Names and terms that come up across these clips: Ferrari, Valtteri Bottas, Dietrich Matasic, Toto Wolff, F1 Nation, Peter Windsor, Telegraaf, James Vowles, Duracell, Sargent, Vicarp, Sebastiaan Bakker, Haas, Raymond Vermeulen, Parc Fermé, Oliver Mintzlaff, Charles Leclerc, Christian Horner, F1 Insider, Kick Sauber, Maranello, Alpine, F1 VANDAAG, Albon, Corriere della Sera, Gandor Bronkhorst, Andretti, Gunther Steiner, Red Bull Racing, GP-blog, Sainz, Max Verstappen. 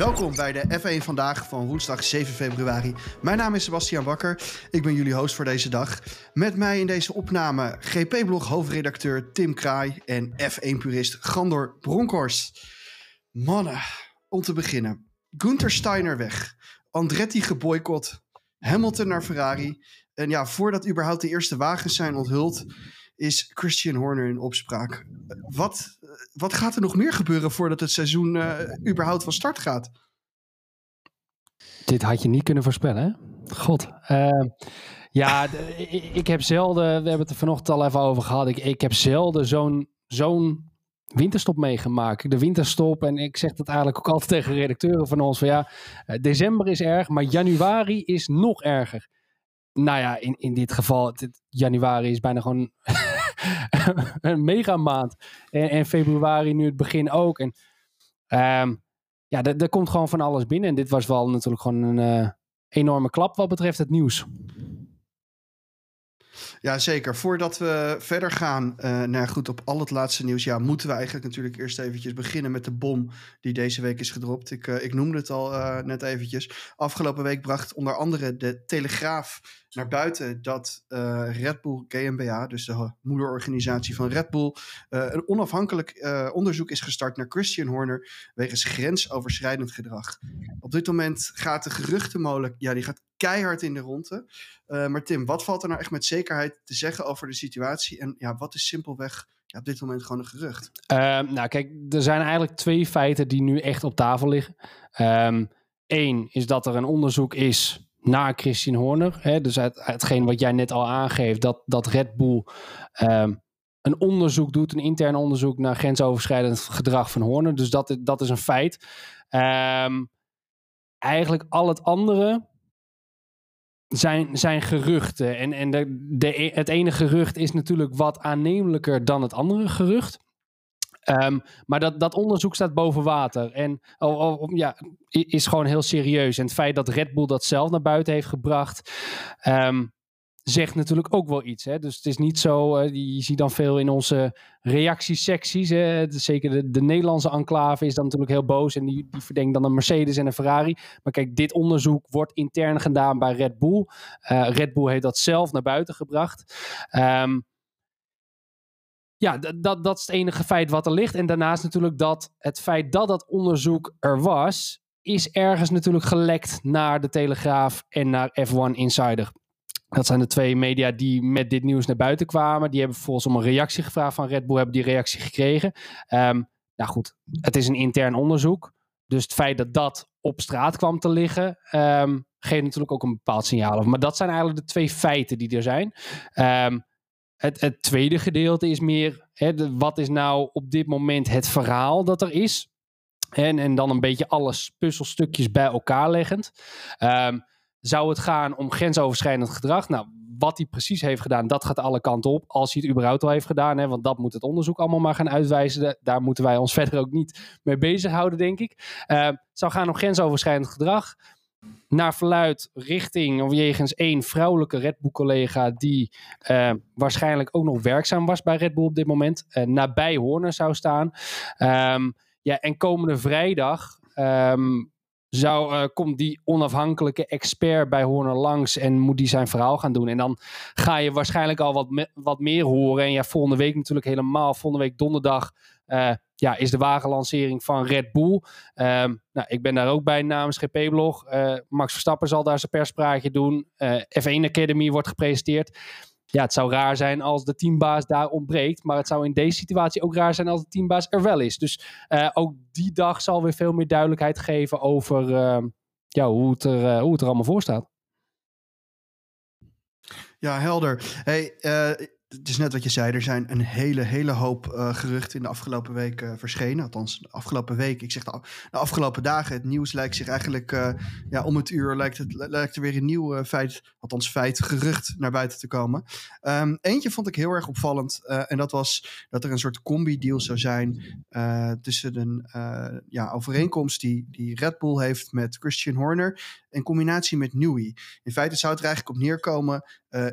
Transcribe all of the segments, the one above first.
Welkom bij de F1 Vandaag van woensdag 7 februari. Mijn naam is Sebastiaan Bakker. Ik ben jullie host voor deze dag. Met mij in deze opname GP-blog hoofdredacteur Tim Kraaij en F1-purist Gandor Bronkhorst. Mannen, om te beginnen. Gunther Steiner weg. Andretti geboycott. Hamilton naar Ferrari. En ja, voordat überhaupt de eerste wagens zijn onthuld, is Christian Horner in opspraak. Wat gaat er nog meer gebeuren voordat het seizoen überhaupt van start gaat? Dit had je niet kunnen voorspellen, hè? God. Ik heb zelden, we hebben het er vanochtend al even over gehad, ik heb zelden zo'n winterstop meegemaakt. De winterstop, en ik zeg dat eigenlijk ook altijd tegen redacteuren van ons, van ja, december is erg, maar januari is nog erger. Nou ja, in dit geval, januari is bijna gewoon een mega maand. En februari nu het begin ook. En er komt gewoon van alles binnen. En dit was wel natuurlijk gewoon een enorme klap wat betreft het nieuws. Ja, zeker. Voordat we verder gaan op al het laatste nieuws, ja, moeten we eigenlijk natuurlijk eerst eventjes beginnen met de bom die deze week is gedropt. Ik noemde het al net eventjes. Afgelopen week bracht onder andere de Telegraaf naar buiten dat Red Bull GmbH, dus de moederorganisatie van Red Bull, een onafhankelijk onderzoek is gestart naar Christian Horner wegens grensoverschrijdend gedrag. Op dit moment gaat de geruchtenmolen, ja, die gaat keihard in de ronde. Maar Tim, wat valt er nou echt met zekerheid te zeggen over de situatie? En ja, wat is simpelweg op dit moment gewoon een gerucht? Kijk, er zijn eigenlijk twee feiten die nu echt op tafel liggen. Eén is dat er een onderzoek is naar Christian Horner. Hè? Dus uit hetgeen wat jij net al aangeeft, dat Red Bull een onderzoek doet, een intern onderzoek naar grensoverschrijdend gedrag van Horner. Dus dat is een feit. Eigenlijk al het andere zijn geruchten. En het ene gerucht is natuurlijk wat aannemelijker dan het andere gerucht. Maar dat onderzoek staat boven water. En is gewoon heel serieus. En het feit dat Red Bull dat zelf naar buiten heeft gebracht, zegt natuurlijk ook wel iets. Hè? Dus het is niet zo, je ziet dan veel in onze reactiesecties. Zeker de Nederlandse enclave is dan natuurlijk heel boos. En die verdenkt dan een Mercedes en een Ferrari. Maar kijk, dit onderzoek wordt intern gedaan bij Red Bull. Red Bull heeft dat zelf naar buiten gebracht. Dat is het enige feit wat er ligt. En daarnaast natuurlijk dat het feit dat dat onderzoek er was, is ergens natuurlijk gelekt naar de Telegraaf en naar F1 Insider. Dat zijn de twee media die met dit nieuws naar buiten kwamen. Die hebben volgens om een reactie gevraagd van Red Bull, hebben die reactie gekregen. Het is een intern onderzoek. Dus het feit dat dat op straat kwam te liggen, geeft natuurlijk ook een bepaald signaal af. Maar dat zijn eigenlijk de twee feiten die er zijn. Het tweede gedeelte is meer, wat is nou op dit moment het verhaal dat er is? En dan een beetje alle puzzelstukjes bij elkaar leggend. Zou het gaan om grensoverschrijdend gedrag? Nou, wat hij precies heeft gedaan, dat gaat alle kanten op. Als hij het überhaupt al heeft gedaan, want dat moet het onderzoek allemaal maar gaan uitwijzen. Daar moeten wij ons verder ook niet mee bezighouden, denk ik. Het zou gaan om grensoverschrijdend gedrag. Naar verluidt richting of jegens één vrouwelijke Red Bull collega die waarschijnlijk ook nog werkzaam was bij Red Bull op dit moment. Nabij Horner zou staan. En komende vrijdag komt die onafhankelijke expert bij Horner langs en moet die zijn verhaal gaan doen. En dan ga je waarschijnlijk al wat meer horen. En ja, volgende week natuurlijk helemaal. Volgende week donderdag is de wagenlancering van Red Bull. Ik ben daar ook bij namens GP-blog. Max Verstappen zal daar zijn perspraatje doen. F1 Academy wordt gepresenteerd. Ja, het zou raar zijn als de teambaas daar ontbreekt. Maar het zou in deze situatie ook raar zijn als de teambaas er wel is. Dus ook die dag zal weer veel meer duidelijkheid geven over hoe het er allemaal voor staat. Ja, helder. Hey, het is net wat je zei, er zijn een hele hoop geruchten in de afgelopen week verschenen. Althans, de afgelopen week. Ik zeg de afgelopen dagen. Het nieuws lijkt zich eigenlijk om het uur lijkt er weer een nieuw gerucht naar buiten te komen. Eentje vond ik heel erg opvallend. En dat was dat er een soort combi-deal zou zijn tussen een overeenkomst die Red Bull heeft met Christian Horner in combinatie met Newey. In feite zou het er eigenlijk op neerkomen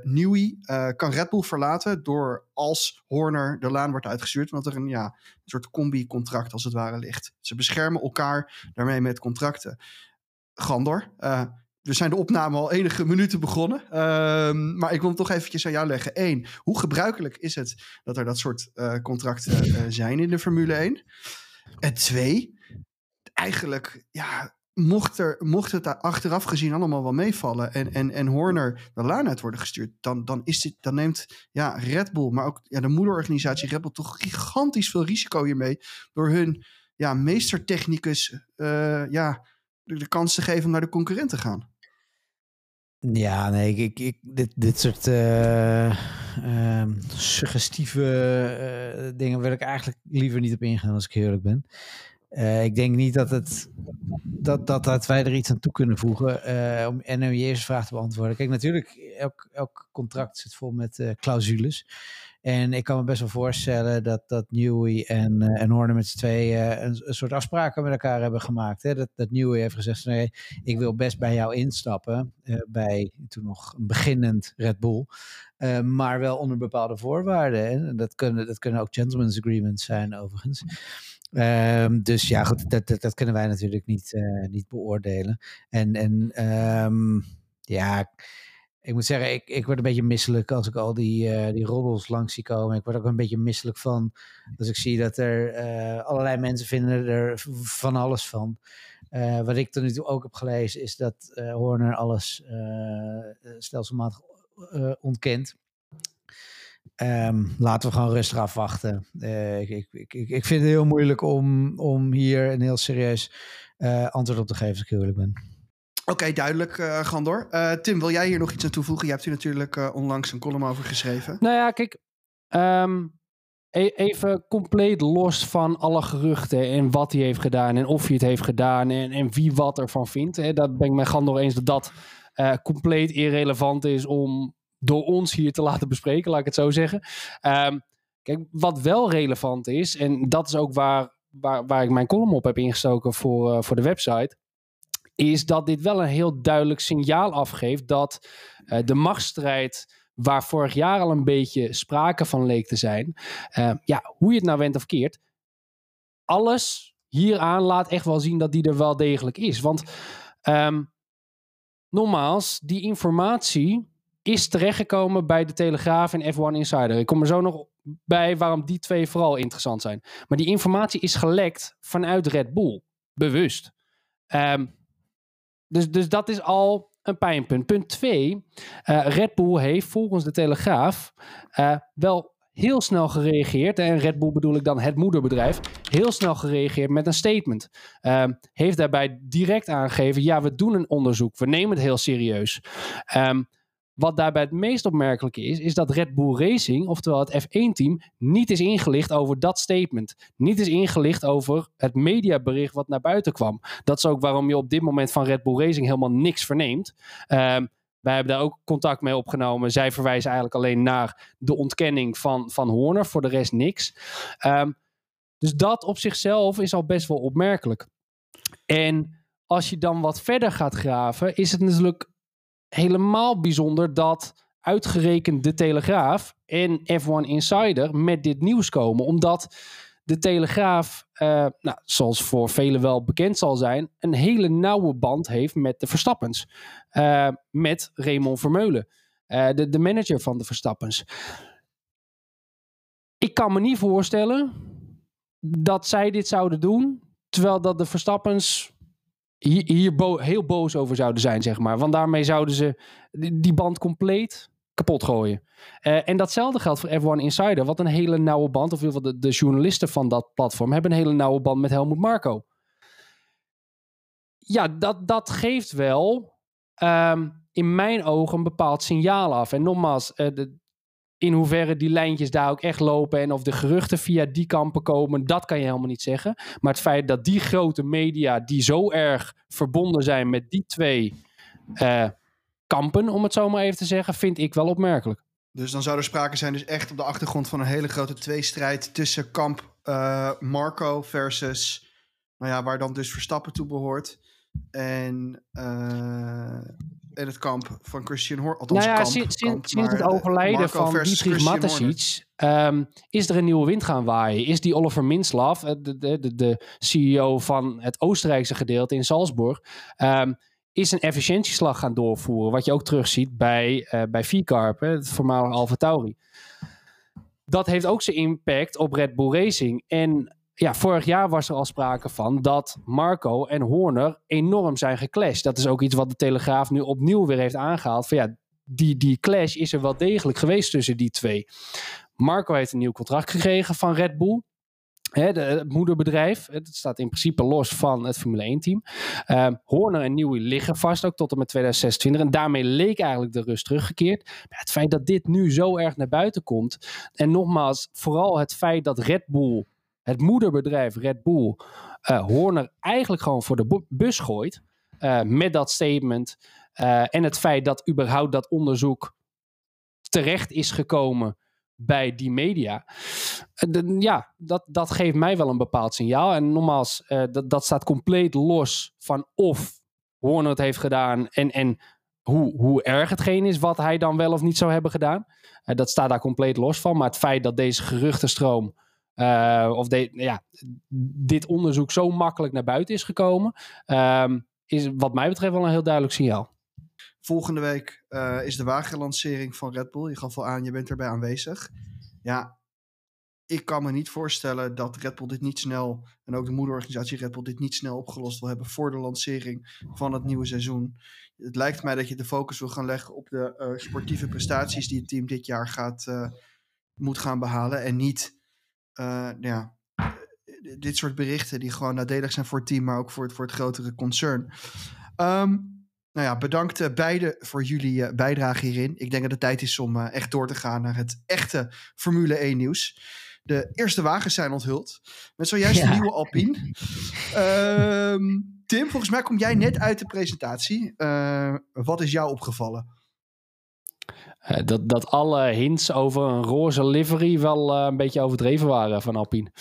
Newey kan Red Bull verlaten door als Horner de laan wordt uitgestuurd, omdat er een soort combi-contract als het ware ligt. Ze beschermen elkaar daarmee met contracten. Gandor, we zijn de opname al enige minuten begonnen. Maar ik wil hem toch eventjes aan jou leggen. 1. Hoe gebruikelijk is het dat er dat soort contracten zijn in de Formule 1? En 2. Eigenlijk, mocht het daar achteraf gezien allemaal wel meevallen en Horner de laan uit worden gestuurd, dan neemt Red Bull, maar ook de moederorganisatie Red Bull toch gigantisch veel risico hiermee door hun meestertechnicus de kans te geven om naar de concurrent te gaan. Ja, nee, dit soort suggestieve dingen wil ik eigenlijk liever niet op ingaan als ik eerlijk ben. Ik denk niet dat wij er iets aan toe kunnen voegen om NOJ's vraag te beantwoorden. Kijk, natuurlijk, elk contract zit vol met clausules. En ik kan me best wel voorstellen dat Newey en Horner met z'n tweeën een soort afspraken met elkaar hebben gemaakt. Hè? Dat Newey heeft gezegd, nee, ik wil best bij jou instappen, bij toen nog een beginnend Red Bull, maar wel onder bepaalde voorwaarden. Hè? Dat kunnen ook gentlemen's agreements zijn overigens. Dus ja, goed, dat kunnen wij natuurlijk niet beoordelen. En ik moet zeggen, ik word een beetje misselijk als ik al die roddels langs zie komen. Ik word ook een beetje misselijk van als ik zie dat er allerlei mensen vinden er van alles van. Wat ik tot nu toe ook heb gelezen is dat Horner alles stelselmatig ontkent. Laten we gewoon rustig afwachten. Ik vind het heel moeilijk om hier een heel serieus antwoord op te geven als ik eerlijk ben. Oké, duidelijk, Gandor. Tim, wil jij hier nog iets aan toevoegen? Je hebt hier natuurlijk onlangs een column over geschreven. Nou ja, kijk, even compleet los van alle geruchten en wat hij heeft gedaan en of hij het heeft gedaan en wie wat ervan vindt. Hè, dat ben ik met Gandor eens dat compleet irrelevant is om door ons hier te laten bespreken, laat ik het zo zeggen. Kijk, wat wel relevant is, en dat is ook waar ik mijn column op heb ingestoken voor de website, is dat dit wel een heel duidelijk signaal afgeeft dat de machtsstrijd, waar vorig jaar al een beetje sprake van leek te zijn, hoe je het nou wendt of keert, alles hieraan laat echt wel zien dat die er wel degelijk is. Want nogmaals, die informatie is terechtgekomen bij de Telegraaf en F1 Insider. Ik kom er zo nog bij waarom die twee vooral interessant zijn. Maar die informatie is gelekt vanuit Red Bull. Bewust. Dus dat is al een pijnpunt. Punt 2. Red Bull heeft volgens de Telegraaf wel heel snel gereageerd. En Red Bull bedoel ik dan het moederbedrijf. Heel snel gereageerd met een statement. Heeft daarbij direct aangegeven, we doen een onderzoek. We nemen het heel serieus. Wat daarbij het meest opmerkelijke is dat Red Bull Racing, oftewel het F1-team, niet is ingelicht over dat statement. Niet is ingelicht over het mediabericht wat naar buiten kwam. Dat is ook waarom je op dit moment van Red Bull Racing helemaal niks verneemt. Wij hebben daar ook contact mee opgenomen. Zij verwijzen eigenlijk alleen naar de ontkenning van Horner, voor de rest niks. Dus dat op zichzelf is al best wel opmerkelijk. En als je dan wat verder gaat graven, is het natuurlijk helemaal bijzonder dat uitgerekend de Telegraaf en F1 Insider met dit nieuws komen. Omdat de Telegraaf, zoals voor velen wel bekend zal zijn, een hele nauwe band heeft met de Verstappens. Met Raymond Vermeulen, de manager van de Verstappens. Ik kan me niet voorstellen dat zij dit zouden doen, terwijl dat de Verstappens hier heel boos over zouden zijn, zeg maar. Want daarmee zouden ze die band compleet kapot gooien. En datzelfde geldt voor F1 Insider. Wat een hele nauwe band, of in ieder geval de journalisten van dat platform hebben een hele nauwe band met Helmut Marko. Ja, dat geeft wel in mijn ogen een bepaald signaal af. En nogmaals, in hoeverre die lijntjes daar ook echt lopen en of de geruchten via die kampen komen, dat kan je helemaal niet zeggen. Maar het feit dat die grote media die zo erg verbonden zijn met die twee kampen, om het zo maar even te zeggen, vind ik wel opmerkelijk. Dus dan zou er sprake zijn dus echt op de achtergrond van een hele grote tweestrijd tussen kamp Marko versus, waar dan dus Verstappen toe behoort. En en het kamp van Christian Horner. Althans, nou ja, sinds het overlijden van Dietrich Matasic is er een nieuwe wind gaan waaien. Is die Oliver Mintzlaff, de CEO van het Oostenrijkse gedeelte in Salzburg, is een efficiëntieslag gaan doorvoeren. Wat je ook terugziet bij Vicarp, het voormalige Alfa Tauri. Dat heeft ook zijn impact op Red Bull Racing. En ja, vorig jaar was er al sprake van dat Marko en Horner enorm zijn geclashed. Dat is ook iets wat de Telegraaf nu opnieuw weer heeft aangehaald. Van ja, die clash is er wel degelijk geweest tussen die twee. Marko heeft een nieuw contract gekregen van Red Bull. Het moederbedrijf. Het staat in principe los van het Formule 1-team. Horner en Newey liggen vast ook tot en met 2026. En daarmee leek eigenlijk de rust teruggekeerd. Maar het feit dat dit nu zo erg naar buiten komt. En nogmaals, vooral het feit dat Red Bull, het moederbedrijf Red Bull, Horner eigenlijk gewoon voor de bus gooit. Met dat statement. En het feit dat überhaupt dat onderzoek terecht is gekomen bij die media. Ja, dat geeft mij wel een bepaald signaal. En nogmaals, dat staat compleet los van of Horner het heeft gedaan en hoe erg hetgeen is wat hij dan wel of niet zou hebben gedaan. Dat staat daar compleet los van. Maar het feit dat deze geruchtenstroom dit onderzoek zo makkelijk naar buiten is gekomen, is wat mij betreft wel een heel duidelijk signaal. Volgende week is de wagenlancering van Red Bull. Je gaf al aan, je bent erbij aanwezig. Ja, ik kan me niet voorstellen dat Red Bull dit niet snel, en ook de moederorganisatie Red Bull dit niet snel opgelost wil hebben voor de lancering van het nieuwe seizoen. Het lijkt mij dat je de focus wil gaan leggen op de sportieve prestaties die het team dit jaar moet gaan behalen. En niet dit soort berichten die gewoon nadelig zijn voor het team, maar ook voor het grotere concern. Nou ja, bedankt beiden voor jullie bijdrage hierin. Ik denk dat het tijd is om echt door te gaan naar het echte Formule 1 nieuws. De eerste wagens zijn onthuld. Met zojuist een nieuwe Alpine. Tim, volgens mij kom jij net uit de presentatie. Wat is jou opgevallen? Dat alle hints over een roze livery wel een beetje overdreven waren van Alpine.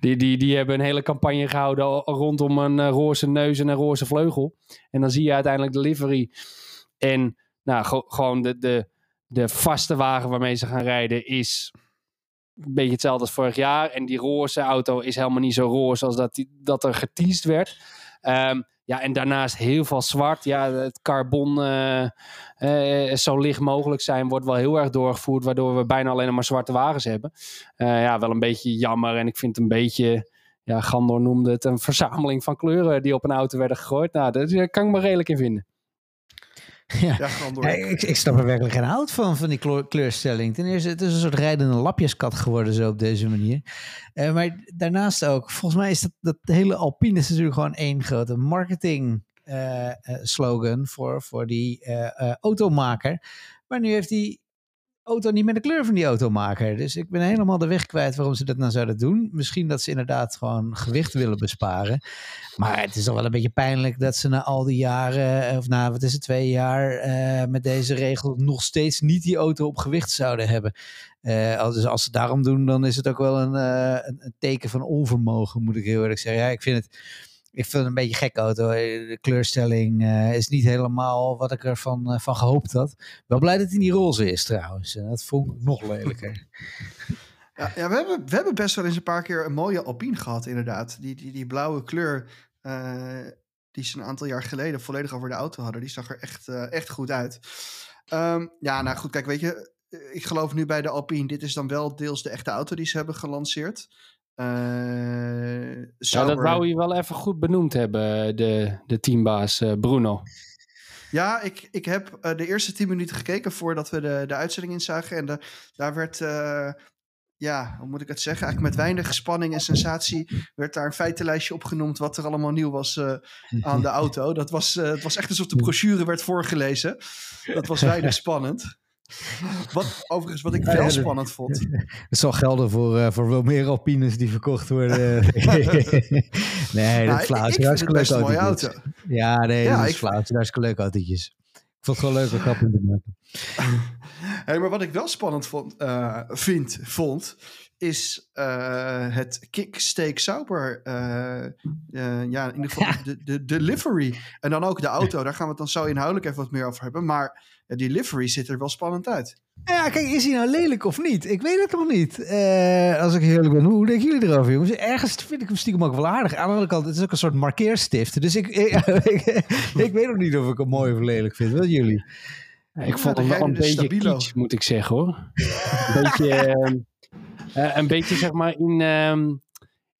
die hebben een hele campagne gehouden rondom een roze neus en een roze vleugel. En dan zie je uiteindelijk de livery. En nou, gewoon de vaste wagen waarmee ze gaan rijden is een beetje hetzelfde als vorig jaar. En die roze auto is helemaal niet zo roze als dat er geteased werd. Ja, en daarnaast heel veel zwart. Ja, het carbon zo licht mogelijk zijn wordt wel heel erg doorgevoerd, waardoor we bijna alleen maar zwarte wagens hebben. Ja, wel een beetje jammer. En ik vind het een beetje, ja, Gandor noemde het, een verzameling van kleuren die op een auto werden gegooid. Nou, daar kan ik me redelijk in vinden. Ja, ik snap er werkelijk geen hout van die kleurstelling. Ten eerste, het is een soort rijdende lapjeskat geworden zo op deze manier. Maar daarnaast ook, volgens mij is dat hele Alpine is natuurlijk gewoon één grote marketing slogan voor die automaker. Maar nu heeft die auto niet meer de kleur van die automaker. Dus ik ben helemaal de weg kwijt waarom ze dat nou zouden doen. Misschien dat ze inderdaad gewoon gewicht willen besparen. Maar het is al wel een beetje pijnlijk dat ze na al die jaren, of na 2 jaar... met deze regel nog steeds niet die auto op gewicht zouden hebben. Dus als ze daarom doen, dan is het ook wel een teken van onvermogen, moet ik heel eerlijk zeggen. Ja, ik vind het een beetje gek auto. De kleurstelling is niet helemaal wat ik ervan van gehoopt had. Wel blij dat hij niet roze is trouwens. Dat vond ik nog lelijker. Ja, we hebben best wel eens een paar keer een mooie Alpine gehad inderdaad. Die blauwe kleur die ze een aantal jaar geleden volledig over de auto hadden. Die zag er echt goed uit. Ja, nou goed, kijk, weet je. Ik geloof nu bij de Alpine. Dit is dan wel deels de echte auto die ze hebben gelanceerd. Ja, dat wou je wel even goed benoemd hebben, de teambaas Bruno. Ja, ik heb de eerste 10 minuten gekeken voordat we de uitzending inzagen. En daar werd, hoe moet ik het zeggen, eigenlijk met weinig spanning en sensatie werd daar een feitenlijstje opgenoemd wat er allemaal nieuw was aan de auto. Het was echt alsof de brochure werd voorgelezen. Dat was weinig spannend. Wat ik wel spannend vond. Dat zal gelden voor wel meer Alpines die verkocht worden. Nee, dat is flauw. Ik vind het best een mooie auto. Ja, nee, dat is flauw. Daar is leuk autootjes. Ik vond het gewoon leuk om grappen te maken. Hey, maar wat ik wel spannend vond, is het Kick Sauber. Ja, in ieder geval de livery. En dan ook de auto. Daar gaan we het dan zo inhoudelijk even wat meer over hebben. Maar die livery ziet er wel spannend uit. Ja, kijk, is hij nou lelijk of niet? Ik weet het nog niet. Als ik eerlijk ben, hoe denken jullie erover, jongens? Ergens vind ik hem stiekem ook wel aardig. Aan de andere kant, het is ook een soort markeerstift. Dus ik weet nog niet of ik hem mooi of lelijk vind. Wat jullie? Ik vond hem wel een beetje kitsch, moet ik zeggen, hoor. Een beetje, zeg maar, in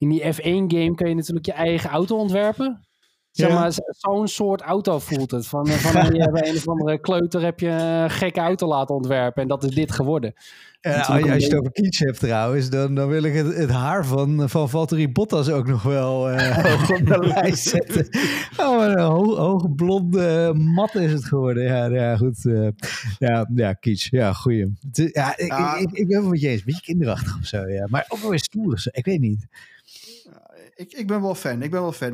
die F1-game kan je natuurlijk je eigen auto ontwerpen. Zeg maar, zo'n soort auto voelt het. Van een of andere kleuter heb je een gekke auto laten ontwerpen. En dat is dit geworden. Als je het over kitsch hebt trouwens, dan wil ik het haar van Valtteri Bottas ook nog wel hoog op de lijst zetten. Oh, maar een hoge blonde mat is het geworden. Ja goed. Ja, kitsch. Ja, goeie. Ik ben wel met je eens. Een beetje kinderachtig of zo, ja. Maar ook wel weer stoer. Ik weet niet. Ik ben wel fan.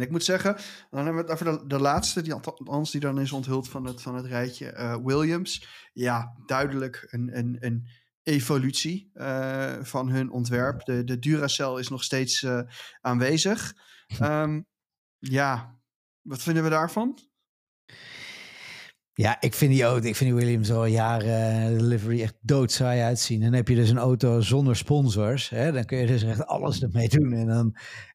Ik moet zeggen, dan hebben we het over de laatste, die dan is onthuld van het rijtje. Williams. Ja, duidelijk een evolutie van hun ontwerp. De Duracell is nog steeds aanwezig. Ja, wat vinden we daarvan? Ja, ik vind die Williams al jaren de livery echt doodsaai uitzien. En dan heb je dus een auto zonder sponsors. Hè? Dan kun je dus echt alles ermee doen.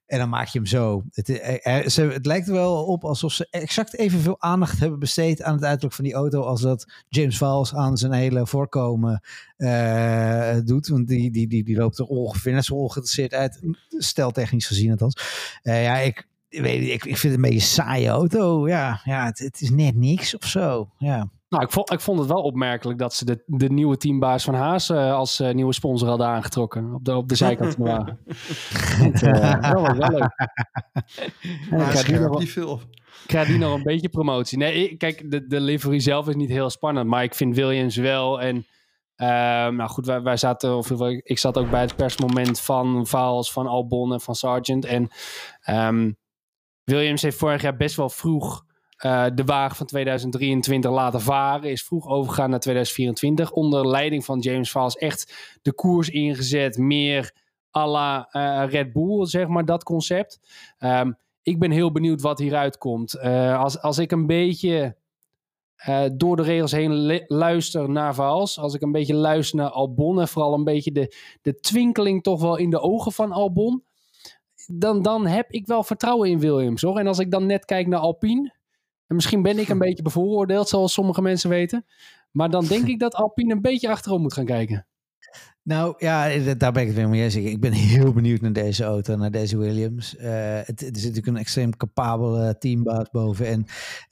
En dan maak je hem zo. Het lijkt er wel op alsof ze exact evenveel aandacht hebben besteed aan het uiterlijk van die auto als dat James Vowles aan zijn hele voorkomen doet. Want die loopt er ongeveer net zo ongeïnteresseerd uit. Steltechnisch gezien althans. Ik vind het een beetje een saaie auto. Ja, het is net niks of zo. Ja. Nou, ik vond het wel opmerkelijk dat ze de nieuwe teambaas van Haas als nieuwe sponsor hadden aangetrokken. Op de zijkant van de wagen. Wel leuk. Ik krijg die nog een beetje promotie. Nee, kijk, de livery zelf is niet heel spannend. Maar ik vind Williams wel. En nou goed, wij zaten, ik zat ook bij het persmoment van Vowles, van Albon en van Sargent. En Williams heeft vorig jaar best wel vroeg de wagen van 2023 laten varen. Is vroeg overgegaan naar 2024. Onder leiding van James Vowles echt de koers ingezet. Meer à la Red Bull, zeg maar, dat concept. Ik ben heel benieuwd wat hieruit komt. Als ik een beetje door de regels heen luister naar Vowles. Als ik een beetje luister naar Albon. En vooral een beetje de twinkeling toch wel in de ogen van Albon. Dan heb ik wel vertrouwen in Williams, hoor. En als ik dan net kijk naar Alpine, en misschien ben ik een beetje bevooroordeeld, zoals sommige mensen weten, maar dan denk ik dat Alpine een beetje achterom moet gaan kijken. Nou ja, daar ben ik het weer mee eens. Ik ben heel benieuwd naar deze auto, naar deze Williams. Het is natuurlijk een extreem capabele teambaas boven.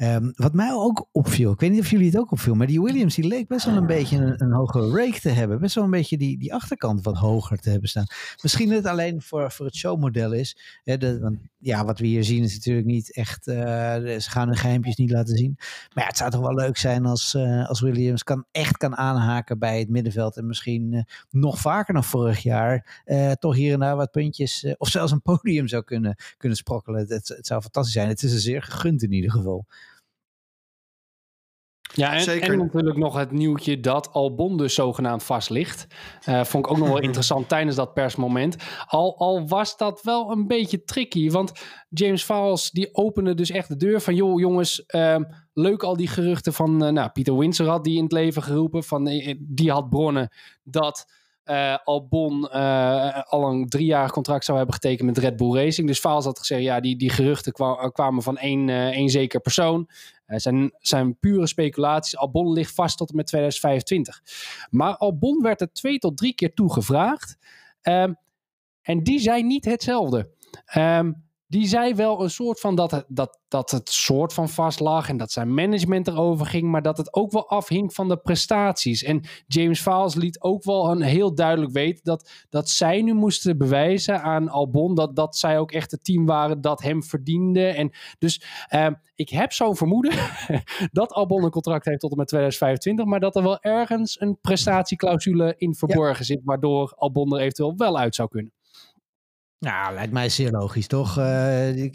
En wat mij ook opviel, ik weet niet of jullie het ook opviel, maar die Williams die leek best wel een beetje een hogere rake te hebben. Best wel een beetje die achterkant wat hoger te hebben staan. Misschien dat het alleen voor het showmodel is. Hè, wat we hier zien is natuurlijk niet echt, ze gaan hun geheimpjes niet laten zien. Maar ja, het zou toch wel leuk zijn als Williams echt kan aanhaken bij het middenveld en misschien nog vaker dan vorig jaar, toch hier en daar wat puntjes, of zelfs een podium zou kunnen sprokkelen. Het zou fantastisch zijn. Het is een zeer gegund in ieder geval. Ja, en natuurlijk nog het nieuwtje dat Albon dus zogenaamd vast ligt. Vond ik ook nog wel interessant tijdens dat persmoment. Al was dat wel een beetje tricky, want James Vowles die opende dus echt de deur van, joh jongens, leuk al die geruchten van, Peter Windsor had die in het leven geroepen, van die had bronnen dat Albon al een 3-jarig contract zou hebben getekend met Red Bull Racing. Dus Vowles had gezegd, ja, die geruchten kwamen van één zeker persoon. Zijn pure speculaties. Albon ligt vast tot en met 2025. Maar Albon werd er 2 tot 3 keer toe gevraagd. En die zei niet hetzelfde. Die zei wel een soort van dat het soort van vast lag en dat zijn management erover ging, maar dat het ook wel afhing van de prestaties. En James Vowles liet ook wel een heel duidelijk weten dat zij nu moesten bewijzen aan Albon dat zij ook echt het team waren dat hem verdiende. En dus ik heb zo'n vermoeden dat Albon een contract heeft tot en met 2025, maar dat er wel ergens een prestatieclausule in verborgen zit, waardoor Albon er eventueel wel uit zou kunnen. Nou, lijkt mij zeer logisch, toch? Hij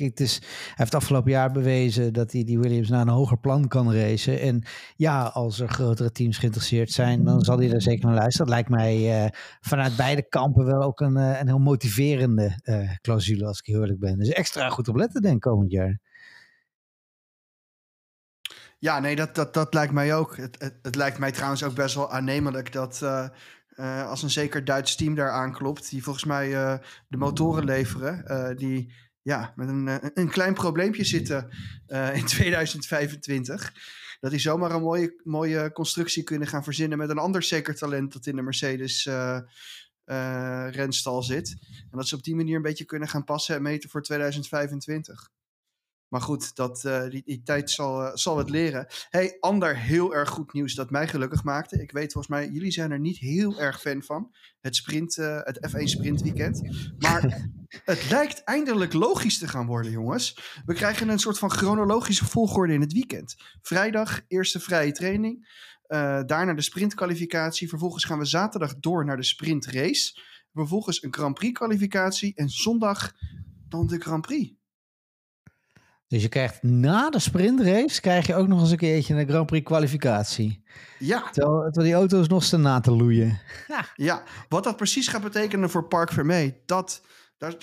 heeft afgelopen jaar bewezen dat hij die Williams naar een hoger plan kan racen. En ja, als er grotere teams geïnteresseerd zijn, dan zal hij daar zeker naar luisteren. Dat lijkt mij vanuit beide kampen wel ook een heel motiverende clausule, als ik heel eerlijk ben. Dus extra goed op letten, denk ik, komend jaar. Ja, nee, dat lijkt mij ook. Het lijkt mij trouwens ook best wel aannemelijk dat... als een zeker Duits team daar aanklopt, die volgens mij de motoren leveren, die ja, met een klein probleempje zitten in 2025. Dat die zomaar een mooie constructie kunnen gaan verzinnen met een ander zeker talent dat in de Mercedes renstal zit. En dat ze op die manier een beetje kunnen gaan passen en meten voor 2025. Maar goed, die tijd zal het leren. Hey, ander heel erg goed nieuws dat mij gelukkig maakte. Ik weet volgens mij, jullie zijn er niet heel erg fan van. Het F1 sprintweekend. Maar het lijkt eindelijk logisch te gaan worden, jongens. We krijgen een soort van chronologische volgorde in het weekend. Vrijdag, eerste vrije training. Daarna de sprintkwalificatie. Vervolgens gaan we zaterdag door naar de sprintrace. Vervolgens een Grand Prix kwalificatie. En zondag dan de Grand Prix. Dus je krijgt na de sprintrace krijg je ook nog eens een keertje een Grand Prix kwalificatie. Ja. Terwijl die auto's nog staan na te loeien. Ja, wat dat precies gaat betekenen voor Parc Fermé, daar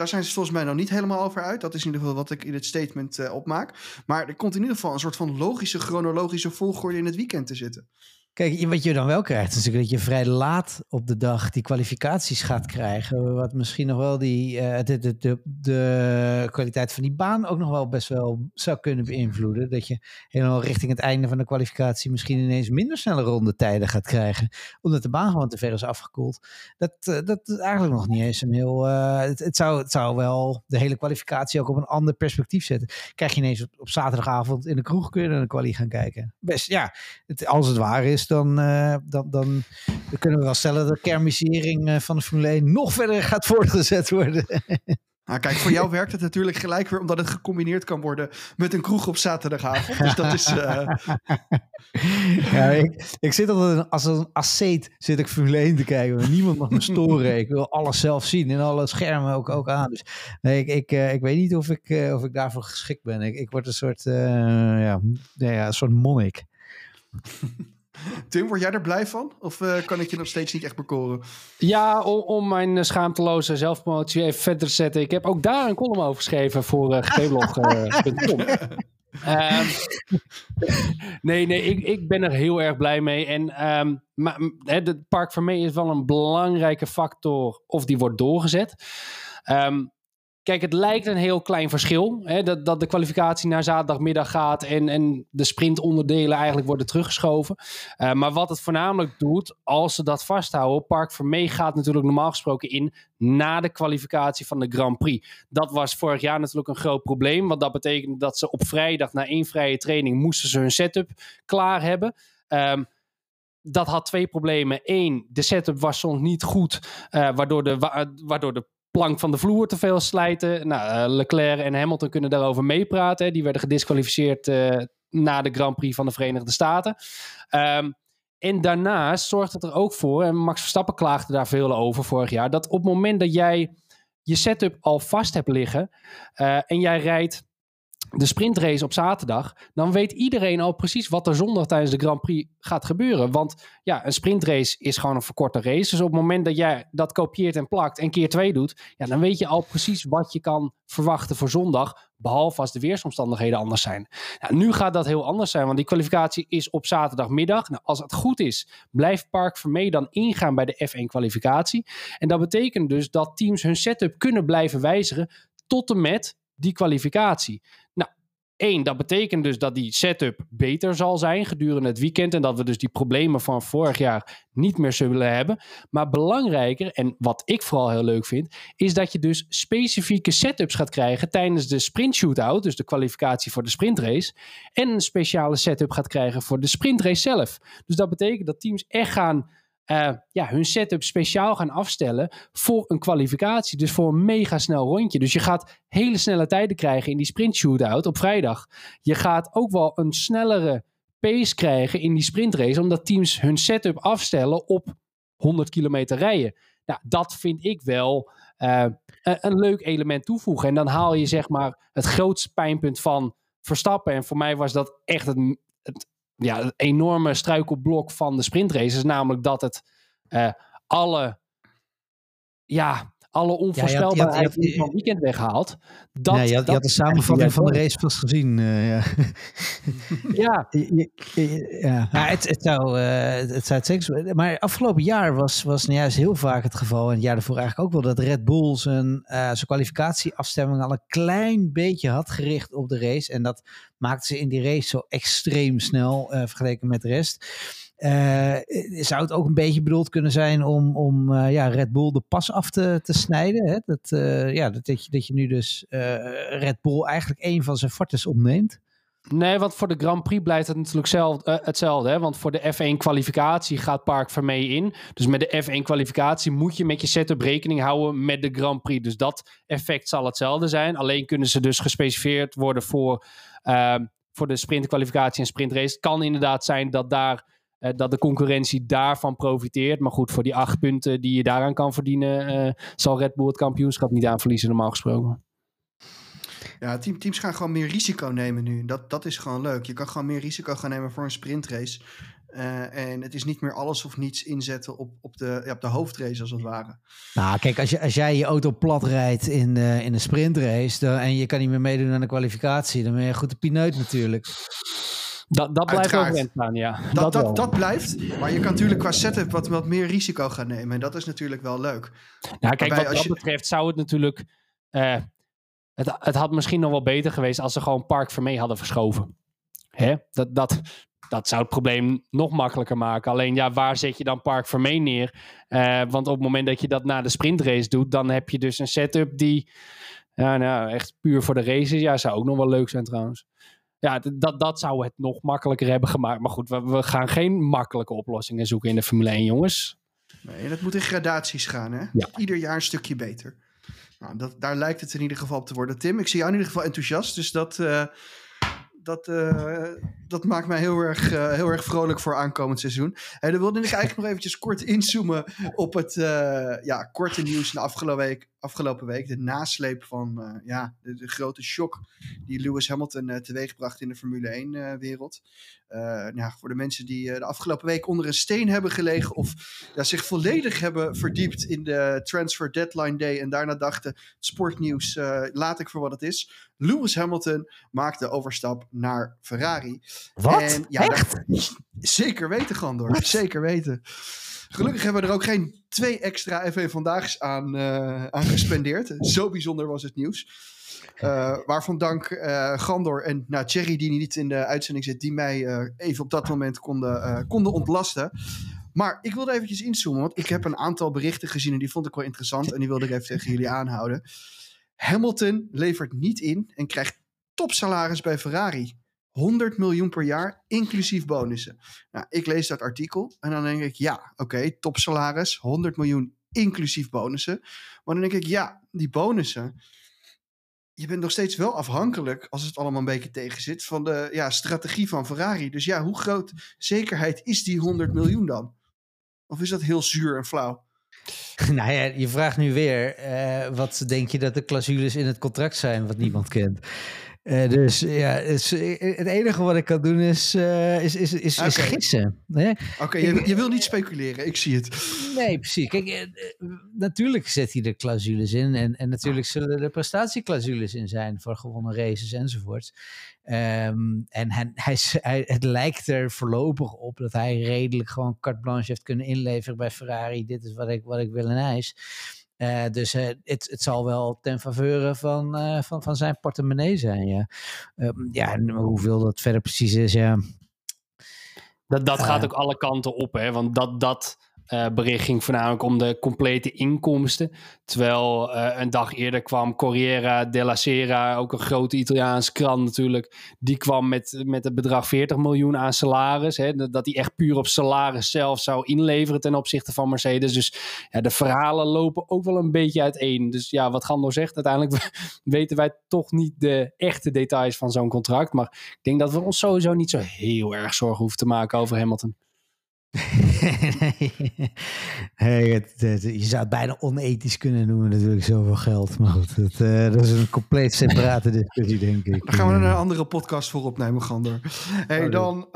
zijn ze volgens mij nog niet helemaal over uit. Dat is in ieder geval wat ik in het statement opmaak. Maar er komt in ieder geval een soort van logische, chronologische volgorde in het weekend te zitten. Kijk, wat je dan wel krijgt is natuurlijk dat je vrij laat op de dag die kwalificaties gaat krijgen. Wat misschien nog wel de kwaliteit van die baan ook nog wel best wel zou kunnen beïnvloeden. Dat je helemaal richting het einde van de kwalificatie misschien ineens minder snelle rondetijden gaat krijgen. Omdat de baan gewoon te ver is afgekoeld. Dat is eigenlijk nog niet eens een heel... Het zou wel de hele kwalificatie ook op een ander perspectief zetten. Krijg je ineens op zaterdagavond in de kroeg kun je naar de kwalie gaan kijken. Best, ja. Als het waar is, dan kunnen we wel stellen dat de kernmisering van de Formule 1 nog verder gaat voortgezet worden. Nou, kijk, voor jou werkt het natuurlijk gelijk weer, omdat het gecombineerd kan worden met een kroeg op zaterdagavond. Dus dat is... Ja, ik zit altijd als een asceet zit ik Formule 1 te kijken. Maar niemand mag me storen. Ik wil alles zelf zien en alle schermen ook aan. Dus nee, ik weet niet of ik daarvoor geschikt ben. Ik word een soort, een soort monnik. Tim, word jij er blij van? Of kan ik je nog steeds niet echt bekoren? Ja, om mijn schaamteloze zelfpromotie even verder te zetten. Ik heb ook daar een column over geschreven voor gblog.com. Ik ben er heel erg blij mee. En het Parc Fermé is wel een belangrijke factor of die wordt doorgezet. Kijk, het lijkt een heel klein verschil. Hè, dat de kwalificatie naar zaterdagmiddag gaat en de sprintonderdelen eigenlijk worden teruggeschoven. Maar wat het voornamelijk doet, als ze dat vasthouden... Parc Fermé gaat natuurlijk normaal gesproken in na de kwalificatie van de Grand Prix. Dat was vorig jaar natuurlijk een groot probleem. Want dat betekende dat ze op vrijdag na 1 vrije training... moesten ze hun setup klaar hebben... dat had 2 problemen. 1, de setup was soms niet goed, waardoor de plank van de vloer te veel slijten. Nou, Leclerc en Hamilton kunnen daarover meepraten. Die werden gedisqualificeerd na de Grand Prix van de Verenigde Staten. En daarnaast zorgt het er ook voor, en Max Verstappen klaagde daar veel over vorig jaar, dat op het moment dat jij je setup al vast hebt liggen en jij rijdt de sprintrace op zaterdag, dan weet iedereen al precies wat er zondag tijdens de Grand Prix gaat gebeuren. Want ja, een sprintrace is gewoon een verkorte race. Dus op het moment dat jij dat kopieert en plakt en keer 2 doet, ja, dan weet je al precies wat je kan verwachten voor zondag, behalve als de weersomstandigheden anders zijn. Nou, nu gaat dat heel anders zijn, want die kwalificatie is op zaterdagmiddag. Nou, als het goed is, blijft Parc Fermé dan ingaan bij de F1-kwalificatie. En dat betekent dus dat teams hun setup kunnen blijven wijzigen tot en met die kwalificatie. Nou, 1, dat betekent dus dat die setup beter zal zijn gedurende het weekend en dat we dus die problemen van vorig jaar niet meer zullen hebben. Maar belangrijker, en wat ik vooral heel leuk vind, is dat je dus specifieke setups gaat krijgen tijdens de sprint shootout, dus de kwalificatie voor de sprintrace, en een speciale setup gaat krijgen voor de sprintrace zelf. Dus dat betekent dat teams echt gaan hun setup speciaal gaan afstellen voor een kwalificatie. Dus voor een mega snel rondje. Dus je gaat hele snelle tijden krijgen in die sprint shootout op vrijdag. Je gaat ook wel een snellere pace krijgen in die sprintrace, omdat teams hun setup afstellen op 100 kilometer rijden. Nou, dat vind ik wel een leuk element toevoegen. En dan haal je zeg maar het grootste pijnpunt van Verstappen. En voor mij was dat echt het enorme struikelblok van de sprintraces. Namelijk dat het alle onvoorspelbaarheid van het weekend weghaalt. Je had de samenvatting van de race vast gezien. Het zou maar afgelopen jaar was nou juist heel vaak het geval, en het jaar daarvoor eigenlijk ook wel, dat Red Bull zijn kwalificatieafstemming al een klein beetje had gericht op de race. En dat maakte ze in die race zo extreem snel vergeleken met de rest. Zou het ook een beetje bedoeld kunnen zijn om Red Bull de pas af te snijden? Hè? Dat je nu dus Red Bull eigenlijk één van zijn fortes opneemt? Nee, want voor de Grand Prix blijft het natuurlijk hetzelfde. Hè? Want voor de F1-kwalificatie gaat Parc Fermé in. Dus met de F1-kwalificatie moet je met je setup rekening houden met de Grand Prix. Dus dat effect zal hetzelfde zijn. Alleen kunnen ze dus gespecificeerd worden voor de sprintkwalificatie en sprintrace. Het kan inderdaad zijn dat daar... dat de concurrentie daarvan profiteert. Maar goed, voor die 8 punten die je daaraan kan verdienen... zal Red Bull het kampioenschap niet aan verliezen, normaal gesproken. Ja, teams gaan gewoon meer risico nemen nu. Dat is gewoon leuk. Je kan gewoon meer risico gaan nemen voor een sprintrace. En het is niet meer alles of niets inzetten op de hoofdrace, als het ware. Nou, kijk, als jij je auto plat rijdt in een sprintrace... en je kan niet meer meedoen aan de kwalificatie... dan ben je goed de pineut natuurlijk. Dat blijft ook wenstaan, ja. Dat blijft, maar je kan natuurlijk qua setup wat meer risico gaan nemen. En dat is natuurlijk wel leuk. Nou, kijk, betreft zou het natuurlijk... Het had misschien nog wel beter geweest als ze gewoon Parc Fermé hadden verschoven. Hè? Dat zou het probleem nog makkelijker maken. Alleen, ja, waar zet je dan Parc Fermé neer? Want op het moment dat je dat na de sprintrace doet... dan heb je dus een setup die... echt puur voor de race is. Ja, zou ook nog wel leuk zijn trouwens. Ja, dat zou het nog makkelijker hebben gemaakt. Maar goed, we gaan geen makkelijke oplossingen zoeken in de Formule 1, jongens. Nee, dat moet in gradaties gaan, hè? Ja. Ieder jaar een stukje beter. Nou, daar lijkt het in ieder geval op te worden. Tim, ik zie jou in ieder geval enthousiast. Dus dat maakt mij heel erg vrolijk voor aankomend seizoen. En dan wilde ik eigenlijk nog eventjes kort inzoomen op het korte nieuws van de afgelopen week. De nasleep van de grote shock die Lewis Hamilton teweegbracht in de Formule 1-wereld. Voor de mensen die de afgelopen week onder een steen hebben gelegen of zich volledig hebben verdiept in de transfer deadline day en daarna dachten, het sportnieuws laat ik voor wat het is. Lewis Hamilton maakt de overstap naar Ferrari. Wat? En, ja, echt? Zeker weten, Gandor. What? Zeker weten. Gelukkig hebben we er ook geen 2 extra F1 Vandaags aan gespendeerd. Zo bijzonder was het nieuws. Waarvan dank Gandor en Thierry, die niet in de uitzending zit, die mij even op dat moment konden ontlasten. Maar ik wilde eventjes inzoomen, want ik heb een aantal berichten gezien en die vond ik wel interessant en die wilde ik even tegen jullie aanhouden. Hamilton levert niet in en krijgt topsalaris bij Ferrari. 100 miljoen per jaar, inclusief bonussen. Nou, ik lees dat artikel en dan denk ik, ja, oké, topsalaris, 100 miljoen, inclusief bonussen. Maar dan denk ik, ja, die bonussen... Je bent nog steeds wel afhankelijk, als het allemaal een beetje tegen zit, van de strategie van Ferrari. Dus ja, hoe groot zekerheid is die 100 miljoen dan? Of is dat heel zuur en flauw? Nou ja, je vraagt nu weer, wat denk je dat de clausules in het contract zijn wat niemand kent? Het enige wat ik kan doen is gissen. Oké, je wil niet speculeren, ik zie het. Nee, precies. Kijk, natuurlijk zet hij de clausules in en natuurlijk zullen er prestatieclausules in zijn voor gewonnen races enzovoort. En het lijkt er voorlopig op dat hij redelijk gewoon carte blanche heeft kunnen inleveren bij Ferrari. Dit is wat ik wil en eis. Dus het zal wel ten faveur van zijn portemonnee zijn, ja. En hoeveel dat verder precies is, ja. Dat gaat ook alle kanten op, hè. Want dat bericht ging voornamelijk om de complete inkomsten. Terwijl een dag eerder kwam Corriere della Sera, ook een grote Italiaanse krant natuurlijk. Die kwam met het bedrag 40 miljoen aan salaris. Hè, dat hij echt puur op salaris zelf zou inleveren ten opzichte van Mercedes. Dus ja, de verhalen lopen ook wel een beetje uiteen. Dus ja, wat Gandor zegt, uiteindelijk weten wij toch niet de echte details van zo'n contract. Maar ik denk dat we ons sowieso niet zo heel erg zorgen hoeven te maken over Hamilton. Hey, je zou het bijna onethisch kunnen noemen, natuurlijk, zoveel geld. Maar goed, dat is een compleet separate discussie, denk ik. Dan gaan we er een andere podcast voor opnemen, Gandor. Hey, dan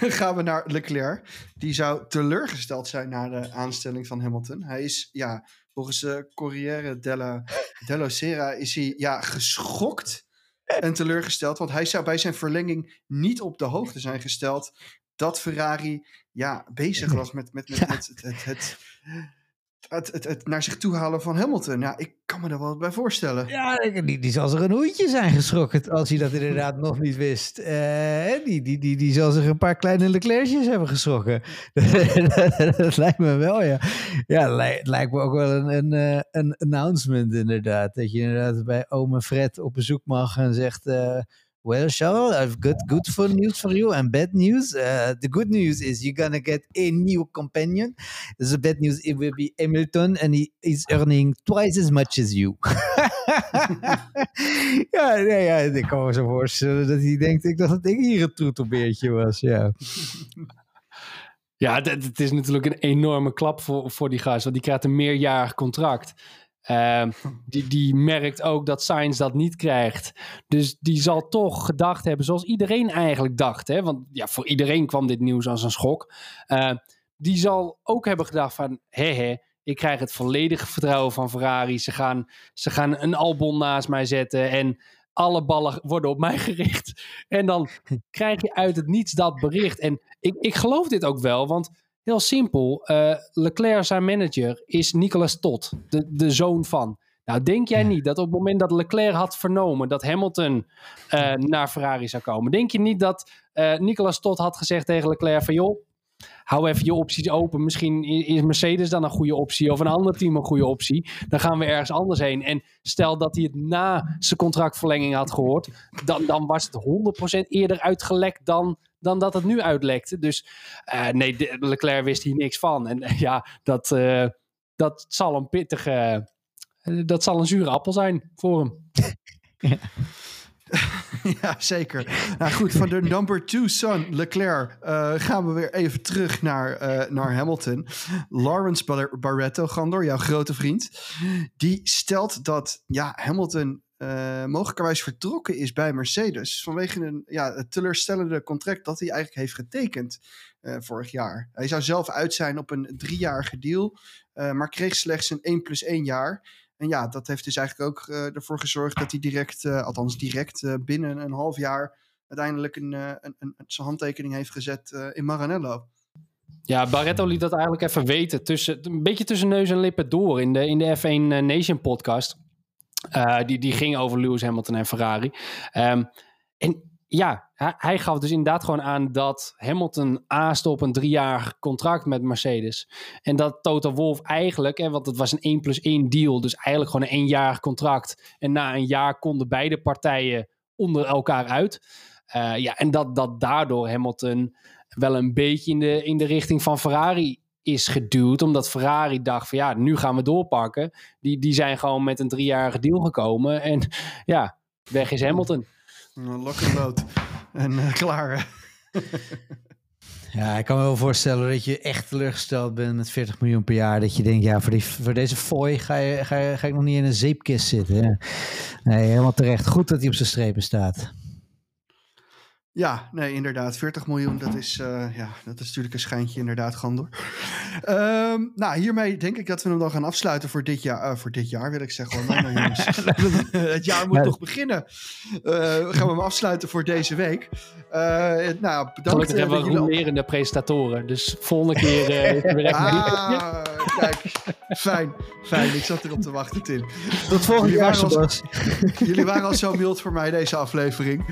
gaan we naar Leclerc. Die zou teleurgesteld zijn na de aanstelling van Hamilton. Hij is, ja, volgens de Corriere della Sera is hij, ja, geschokt en teleurgesteld. Want hij zou bij zijn verlenging niet op de hoogte zijn gesteld dat Ferrari, ja, bezig was met het naar zich toe halen van Hamilton. Nou, ik kan me er wel bij voorstellen. Ja, die zal zich een hoedje zijn geschrokken als hij dat inderdaad nog niet wist. Die zal zich een paar kleine Leclercjes hebben geschrokken. Dat lijkt me wel, ja. Ja, lijkt me ook wel een announcement inderdaad. Dat je inderdaad bij ome Fred op bezoek mag en zegt... Well, Charles, I've got good news for you and bad news. The good news is you're going to get a new companion. The bad news, it will be Hamilton, and he is earning twice as much as you. Ja, ik kan me zo voorstellen dat hij denkt, ik dacht dat ik hier een troetelbeertje was, ja. Ja, het is natuurlijk een enorme klap voor die gast, want die krijgt een meerjarig contract. Die merkt ook dat Sainz dat niet krijgt. Dus die zal toch gedacht hebben zoals iedereen eigenlijk dacht. Hè? Want ja, voor iedereen kwam dit nieuws als een schok. Die zal ook hebben gedacht van... ik krijg het volledige vertrouwen van Ferrari. Ze gaan een Albon naast mij zetten. En alle ballen worden op mij gericht. En dan krijg je uit het niets dat bericht. En ik geloof dit ook wel, want... Heel simpel, Leclerc, zijn manager, is Nicolas Todt, de zoon van. Nou, denk jij niet dat op het moment dat Leclerc had vernomen dat Hamilton naar Ferrari zou komen, denk je niet dat Nicolas Todt had gezegd tegen Leclerc van, joh, hou even je opties open. Misschien is Mercedes dan een goede optie of een ander team een goede optie. Dan gaan we ergens anders heen. En stel dat hij het na zijn contractverlenging had gehoord, dan was het 100% eerder uitgelekt dan dat het nu uitlekte. Dus Leclerc wist hier niks van. En dat zal een zure appel zijn voor hem. Ja. Ja, zeker. Nou goed, van de number two son, Leclerc, gaan we weer even terug naar Hamilton. Lawrence Barretto, Gandor, jouw grote vriend, die stelt dat Hamilton mogelijkerwijs vertrokken is bij Mercedes vanwege het teleurstellende contract dat hij eigenlijk heeft getekend vorig jaar. Hij zou zelf uit zijn op een 3-jarige deal, maar kreeg slechts een 1+1 jaar. En ja, dat heeft dus eigenlijk ook ervoor gezorgd dat hij direct binnen een half jaar uiteindelijk zijn handtekening heeft gezet in Maranello. Ja, Barretto liet dat eigenlijk even weten. Een beetje tussen neus en lippen door in de F1 Nation podcast. Die ging over Lewis Hamilton en Ferrari. En ja, hij gaf dus inderdaad gewoon aan dat Hamilton aaste op een 3-jarig contract met Mercedes. En dat Toto Wolff eigenlijk, want het was een 1+1 deal, dus eigenlijk gewoon een 1-jarig contract. En na een jaar konden beide partijen onder elkaar uit. En dat daardoor Hamilton wel een beetje in de richting van Ferrari is geduwd. Omdat Ferrari dacht van nu gaan we doorpakken. Die zijn gewoon met een 3-jarige deal gekomen. En ja, weg is Hamilton. Een lokkenboot. En klaar. Ja, ik kan me wel voorstellen dat je echt teleurgesteld bent met 40 miljoen per jaar. Dat je denkt, voor deze fooi ga ik nog niet in een zeepkist zitten. Hè? Nee, helemaal terecht. Goed dat hij op zijn strepen staat. Ja, nee, inderdaad. 40 miljoen, dat is natuurlijk een schijntje inderdaad, Gandor. Hiermee denk ik dat we hem dan gaan afsluiten voor dit jaar wil ik zeggen. Oh, nou, jongens. Het jaar moet toch beginnen. Gaan we hem afsluiten voor deze week. Bedankt. Gelukkig hebben we roelerende presentatoren, dus volgende keer weer kijk, fijn. Ik zat erop te wachten, Tim. Tot volgende keer, Bas. Jullie waren al zo mild voor mij deze aflevering.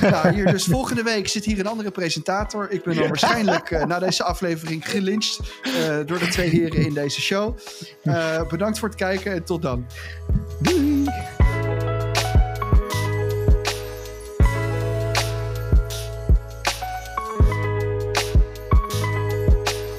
Nou, hier dus volgende week zit hier een andere presentator. Ik ben dan waarschijnlijk na deze aflevering gelyncht door de twee heren in deze show. Bedankt voor het kijken en tot dan. Doei!